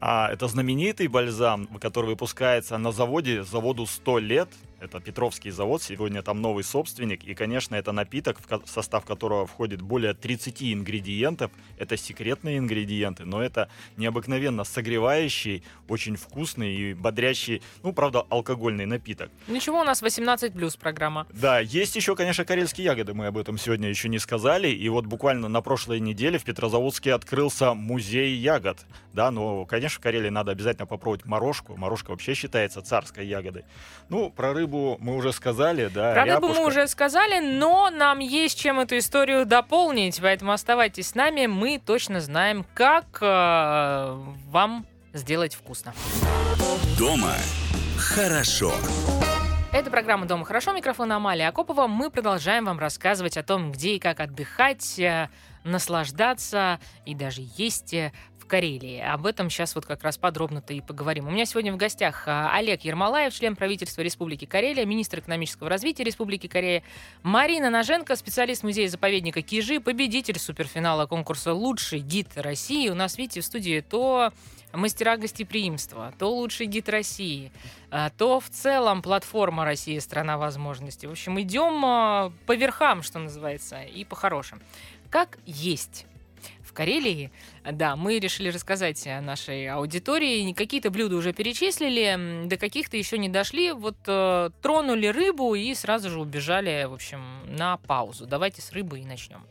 Это знаменитый бальзам, который выпускается на заводе, заводу 100 лет. Это Петровский завод, сегодня там новый собственник. И, конечно, это напиток, в состав которого входит более 30 ингредиентов. Это секретные ингредиенты, но это необыкновенно согревающий, очень вкусный и бодрящий, правда, алкогольный напиток. Ничего, у нас 18+ программа. Да, есть еще, конечно, карельские ягоды, мы об этом сегодня еще не сказали. И вот буквально на прошлой неделе в Петрозаводске открылся музей ягод. Да, но, конечно, в Карелии надо обязательно попробовать морожку. Морожка вообще считается царской ягодой. Про рыбу мы уже сказали, да. Про рыбу мы уже сказали, но нам есть чем эту историю дополнить, поэтому оставайтесь с нами, мы точно знаем, как вам сделать вкусно. Дома хорошо. Это программа «Дома хорошо». Микрофон Амалия Акопова. Мы продолжаем вам рассказывать о том, где и как отдыхать, наслаждаться и даже есть в Карелии. Об этом сейчас вот как раз подробно-то и поговорим. У меня сегодня в гостях Олег Ермолаев, член правительства Республики Карелия, министр экономического развития Республики Карелия, Марина Ноженко, специалист музея-заповедника Кижи, победитель суперфинала конкурса «Лучший гид России». У нас, видите, в студии то... мастера гостеприимства, то лучший гид России, то в целом платформа «Россия – страна возможностей». В общем, идем по верхам, что называется, и по-хорошим. Как есть в Карелии, да, мы решили рассказать нашей аудитории. Какие-то блюда уже перечислили, до каких-то еще не дошли. Вот тронули рыбу и сразу же убежали, в общем, на паузу. Давайте с рыбы и начнем.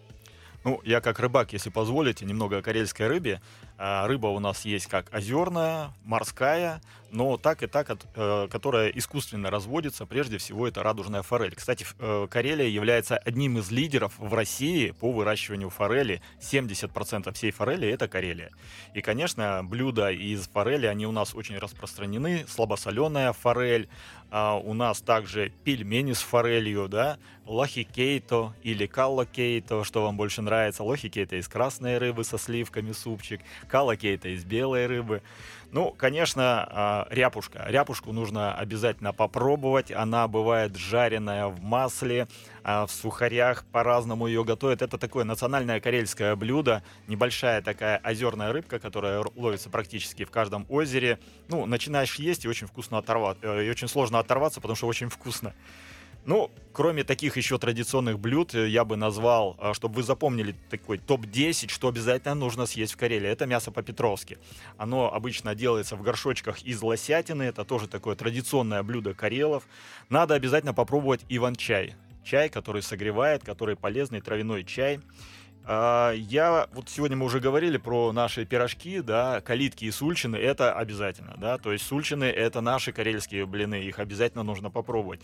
Я как рыбак, если позволите, немного о карельской рыбе. Рыба у нас есть как озерная, морская, но так и та, которая искусственно разводится. Прежде всего, это радужная форель. Кстати, Карелия является одним из лидеров в России по выращиванию форели. 70% всей форели — это Карелия. И, конечно, блюда из форели, они у нас очень распространены. Слабосоленая форель, у нас также пельмени с форелью, да, лохикейто или каллокейто, что вам больше нравится. Лохикейто из красной рыбы со сливками, супчик. калакейта из белой рыбы. Ну, конечно, ряпушка. Ряпушку нужно обязательно попробовать. Она бывает жареная в масле, в сухарях, по-разному ее готовят. Это такое национальное карельское блюдо. Небольшая такая озерная рыбка, которая ловится практически в каждом озере. Ну, начинаешь есть и очень вкусно и очень сложно оторваться, потому что очень вкусно. Ну, кроме таких еще традиционных блюд, я бы назвал, чтобы вы запомнили такой топ-10, что обязательно нужно съесть в Карелии. Это мясо по-петровски. Оно обычно делается в горшочках из лосятины. Это тоже такое традиционное блюдо карелов. Надо обязательно попробовать иван-чай. Чай, который согревает, который полезный, травяной чай. Я вот сегодня мы уже говорили про наши пирожки, да, калитки и сульчины, это обязательно, да, то есть сульчины это наши карельские блины, их обязательно нужно попробовать.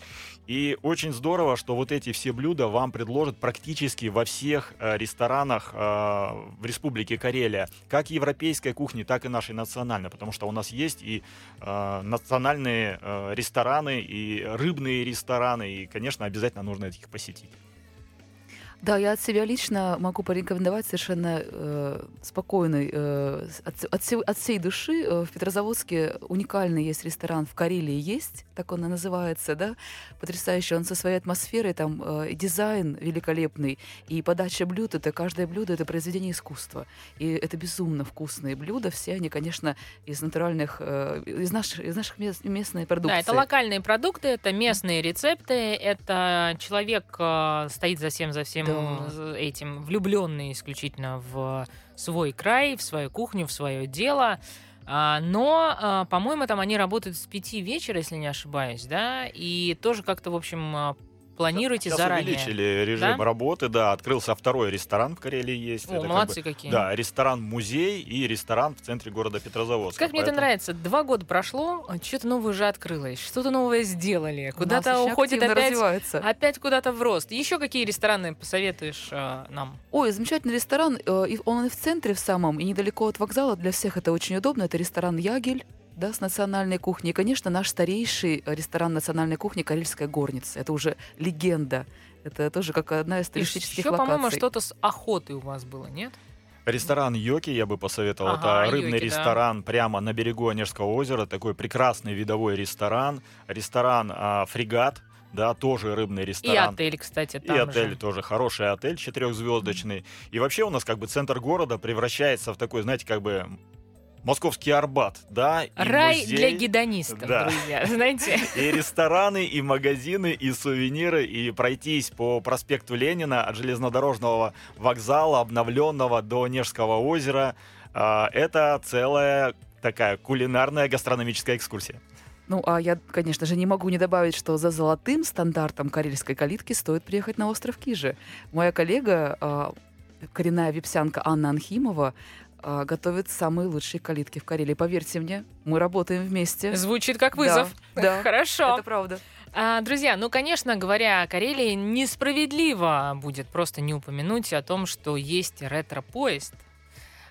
И очень здорово, что вот эти все блюда вам предложат практически во всех ресторанах в Республике Карелия, как европейской кухни, так и нашей национальной, потому что у нас есть и национальные рестораны, и рыбные рестораны, и, конечно, обязательно нужно их посетить. Да, я от себя лично могу порекомендовать совершенно спокойный, от всей души. В Петрозаводске уникальный есть ресторан «В Карелии есть», так он и называется, да, потрясающий. Он со своей атмосферой, там дизайн великолепный, и подача блюд, это каждое блюдо, это произведение искусства. И это безумно вкусные блюда, все они, конечно, из натуральных, из наших местной продукции. Да, это локальные продукты, это местные рецепты, это человек стоит за всем этим, влюбленные исключительно в свой край, в свою кухню, в свое дело. Но, по-моему, там они работают с 5 вечера, если не ошибаюсь, да, и тоже как-то, в общем, планируйте сейчас заранее. Увеличили режим работы, да, открылся второй ресторан в Карелии есть. О, молодцы какие. Да, ресторан-музей и ресторан в центре города Петрозаводска. Как мне это нравится, 2 года прошло, что-то новое уже открылось, что-то новое сделали, куда-то уходит опять куда-то в рост. Еще какие рестораны посоветуешь нам? Ой, замечательный ресторан, он и в центре в самом, и недалеко от вокзала, для всех это очень удобно, это ресторан «Ягель». Да, с национальной кухней. И, конечно, наш старейший ресторан национальной кухни «Карельская горница». Это уже легенда. Это тоже как одна из туристических локаций. Еще, по-моему, что-то с охотой у вас было, нет? Ресторан «Йоки» я бы посоветовал. Это рыбный ресторан прямо на берегу Онежского озера. Такой прекрасный видовой ресторан. Ресторан «Фрегат». Да, тоже рыбный ресторан. И отель, кстати, там же. И отель тоже, хороший отель, 4-звездочный. И вообще у нас как бы центр города превращается в такой, знаете, как бы... Московский Арбат, да, и рай музей. Для гедонистов, да. Друзья, знаете. И рестораны, и магазины, и сувениры, и пройтись по проспекту Ленина от железнодорожного вокзала, обновленного до Онежского озера. Это целая такая кулинарная гастрономическая экскурсия. Ну, а я, конечно же, не могу не добавить, что за золотым стандартом карельской калитки стоит приехать на остров Кижи. Моя коллега, коренная випсянка Анна Анхимова, готовят самые лучшие калитки в Карелии. Поверьте мне, мы работаем вместе. Звучит как вызов. Да. Хорошо. Это правда. Друзья, ну, конечно, говоря о Карелии, несправедливо будет просто не упомянуть о том, что есть ретро-поезд,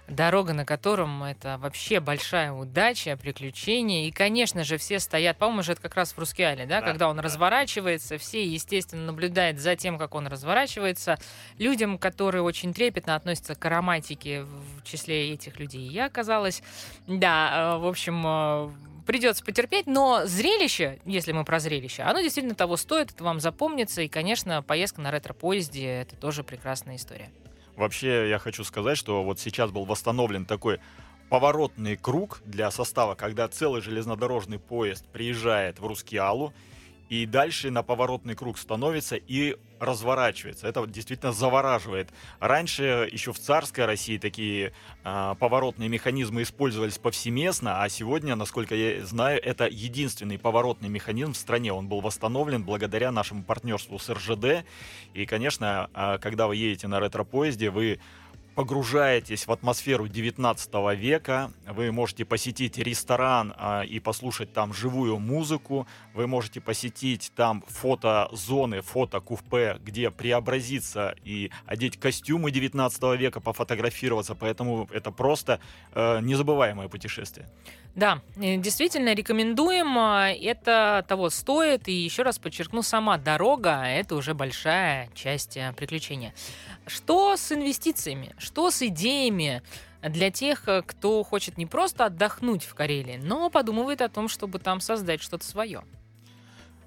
дорога на котором — это вообще большая удача, приключение. И, конечно же, все стоят, по-моему, же это как раз в Рускеале, да, когда он разворачивается, все, естественно, наблюдают за тем, как он разворачивается. Людям, которые очень трепетно относятся к ароматике, в числе этих людей я оказалась, да, в общем, придется потерпеть, но зрелище, если мы про зрелище, оно действительно того стоит, это вам запомнится, и, конечно, поездка на ретро-поезде — это тоже прекрасная история. Вообще, я хочу сказать, что вот сейчас был восстановлен такой поворотный круг для состава, когда целый железнодорожный поезд приезжает в Рускеалу, и дальше на поворотный круг становится и разворачивается. Это действительно завораживает. Раньше еще в царской России такие поворотные механизмы использовались повсеместно, а сегодня, насколько я знаю, это единственный поворотный механизм в стране. Он был восстановлен благодаря нашему партнерству с РЖД. И, конечно, когда вы едете на ретро-поезде, вы погружаетесь в атмосферу 19 века, вы можете посетить ресторан и послушать там живую музыку, вы можете посетить там фотозоны, фотокупе, где преобразиться и одеть костюмы 19 века, пофотографироваться, поэтому это просто незабываемое путешествие. Да, действительно рекомендуем, это того стоит, и еще раз подчеркну, сама дорога — это уже большая часть приключения. Что с инвестициями? Что с идеями для тех, кто хочет не просто отдохнуть в Карелии, но подумывает о том, чтобы там создать что-то свое?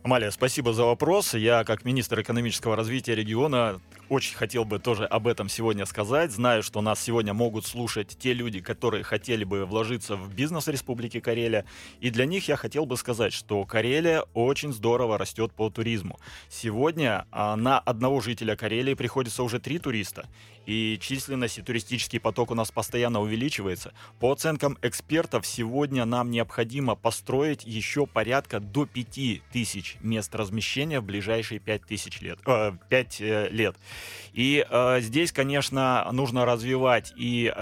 Амалия, спасибо за вопрос. Я, как министр экономического развития региона, очень хотел бы тоже об этом сегодня сказать. Знаю, что нас сегодня могут слушать те люди, которые хотели бы вложиться в бизнес Республики Карелия. И для них я хотел бы сказать, что Карелия очень здорово растет по туризму. Сегодня на одного жителя Карелии приходится уже 3 туриста. И численность и туристический поток у нас постоянно увеличивается. По оценкам экспертов, сегодня нам необходимо построить еще порядка до 5000 мест размещения в ближайшие 5 лет. И здесь, конечно, нужно развивать и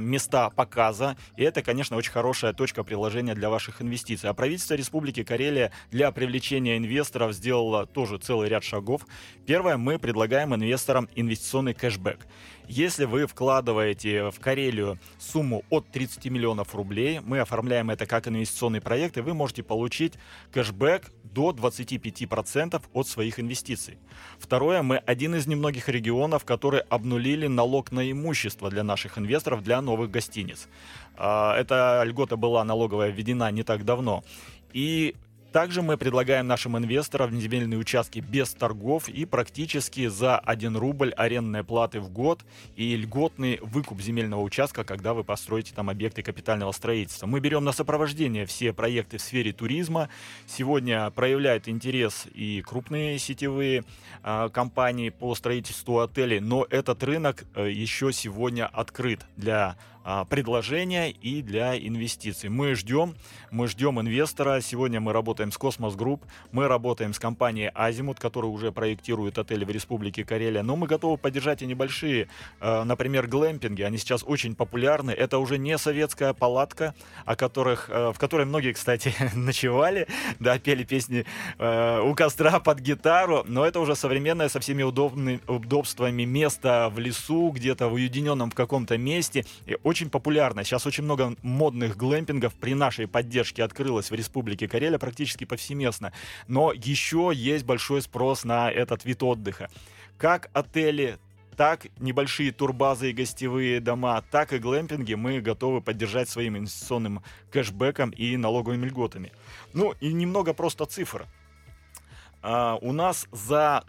места показа. И это, конечно, очень хорошая точка приложения для ваших инвестиций. А правительство Республики Карелия для привлечения инвесторов сделало тоже целый ряд шагов. Первое, мы предлагаем инвесторам инвестиционный кэшбэк. Если вы вкладываете в Карелию сумму от 30 миллионов рублей, мы оформляем это как инвестиционный проект, и вы можете получить кэшбэк до 25% от своих инвестиций. Второе, мы один из немногих регионов, которые обнулили налог на имущество для наших инвесторов, для новых гостиниц. Эта льгота была налоговая введена не так давно. И также мы предлагаем нашим инвесторам земельные участки без торгов и практически за 1 рубль арендной платы в год и льготный выкуп земельного участка, когда вы построите там объекты капитального строительства. Мы берем на сопровождение все проекты в сфере туризма. Сегодня проявляют интерес и крупные сетевые компании по строительству отелей, но этот рынок еще сегодня открыт для предложения и для инвестиций. Мы ждем инвестора. Сегодня мы работаем с Космос Групп, мы работаем с компанией Азимут, которая уже проектирует отели в Республике Карелия. Но мы готовы поддержать и небольшие, например, глэмпинги. Они сейчас очень популярны. Это уже не советская палатка, в которой многие, кстати, ночевали, да, пели песни у костра под гитару. Но это уже современное со всеми удобствами место в лесу, где-то в уединенном в каком-то месте. И очень популярно. Сейчас очень много модных глэмпингов при нашей поддержке открылось в Республике Карелия практически повсеместно. Но еще есть большой спрос на этот вид отдыха. Как отели, так небольшие турбазы и гостевые дома, так и глэмпинги мы готовы поддержать своим инвестиционным кэшбэком и налоговыми льготами. Ну и немного просто цифр. У нас за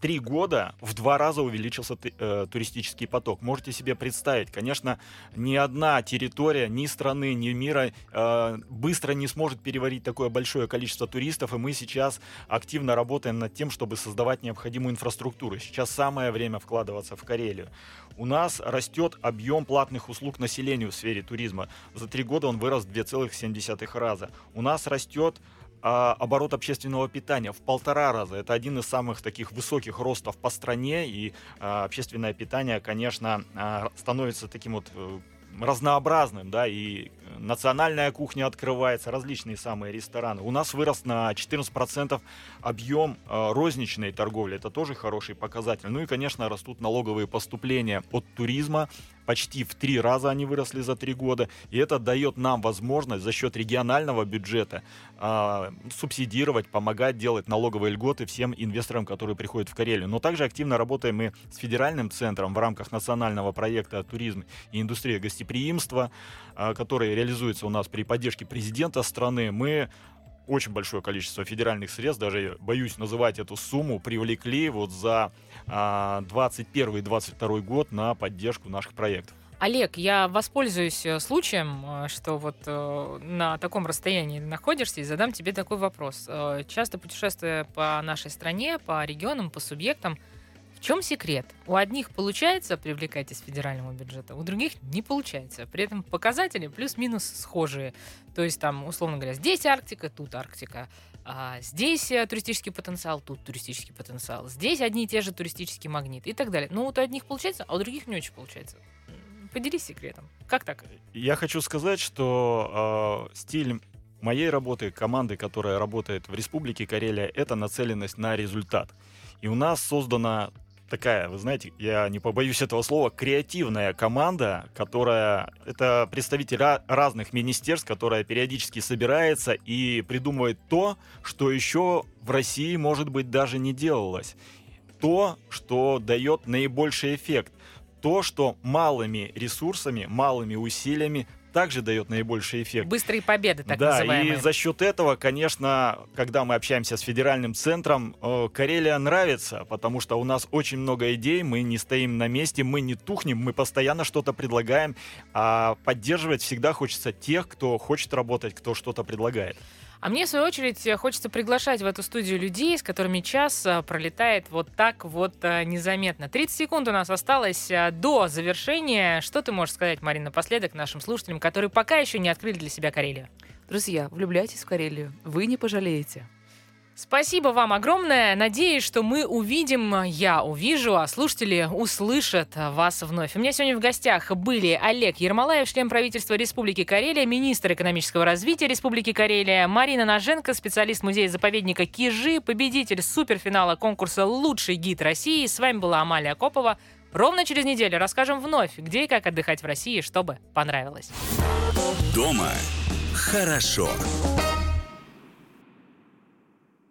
3 года в 2 раза увеличился туристический поток. Можете себе представить, конечно, ни одна территория, ни страны, ни мира быстро не сможет переварить такое большое количество туристов, и мы сейчас активно работаем над тем, чтобы создавать необходимую инфраструктуру. Сейчас самое время вкладываться в Карелию. У нас растет объем платных услуг населению в сфере туризма. За 3 года он вырос в 2,7 раза. У нас растет оборот общественного питания в 1,5 раза. Это один из самых таких высоких ростов по стране, и общественное питание, конечно, становится таким вот разнообразным, да, и национальная кухня открывается, различные самые рестораны. У нас вырос на 14% объем розничной торговли, это тоже хороший показатель. Ну и, конечно, растут налоговые поступления от туризма, почти в 3 раза они выросли за 3 года, и это дает нам возможность за счет регионального бюджета субсидировать, помогать, делать налоговые льготы всем инвесторам, которые приходят в Карелию. Но также активно работаем мы с федеральным центром в рамках национального проекта «Туризм и индустрия гостеприимства», который реализуется у нас при поддержке президента страны. Мы очень большое количество федеральных средств, даже боюсь называть эту сумму, привлекли вот за 2021-2022 год на поддержку наших проектов. Олег, я воспользуюсь случаем, что вот на таком расстоянии находишься, и задам тебе такой вопрос. Часто путешествуя по нашей стране, по регионам, по субъектам, в чем секрет? У одних получается привлекать из федерального бюджета, у других не получается. При этом показатели плюс-минус схожие. То есть там, условно говоря, здесь Арктика, тут Арктика. А здесь туристический потенциал, тут туристический потенциал. Здесь одни и те же туристические магниты и так далее. Но вот у одних получается, а у других не очень получается. Поделись секретом. Как так? Я хочу сказать, что стиль моей работы, команды, которая работает в Республике Карелия, это нацеленность на результат. И у нас создана такая, вы знаете, я не побоюсь этого слова, креативная команда, которая, это представители разных министерств, которая периодически собирается и придумывает то, что еще в России, может быть, даже не делалось. То, что дает наибольший эффект. то, что малыми ресурсами, малыми усилиями также дает наибольший эффект. Быстрые победы, так называемые. Да, и за счет этого, конечно, когда мы общаемся с федеральным центром, Карелия нравится, потому что у нас очень много идей, мы не стоим на месте, мы не тухнем, мы постоянно что-то предлагаем, а поддерживать всегда хочется тех, кто хочет работать, кто что-то предлагает. А мне, в свою очередь, хочется приглашать в эту студию людей, с которыми час пролетает вот так вот незаметно. 30 секунд у нас осталось до завершения. Что ты можешь сказать, Марина, напоследок нашим слушателям, которые пока еще не открыли для себя Карелию? Друзья, влюбляйтесь в Карелию. Вы не пожалеете. Спасибо вам огромное. Надеюсь, что мы увидим, я увижу, а слушатели услышат вас вновь. У меня сегодня в гостях были Олег Ермолаев, член правительства Республики Карелия, министр экономического развития Республики Карелия, Марина Ноженко, специалист музея-заповедника Кижи, победитель суперфинала конкурса «Лучший гид России». С вами была Амалия Акопова. Ровно через неделю расскажем вновь, где и как отдыхать в России, чтобы понравилось. Дома хорошо.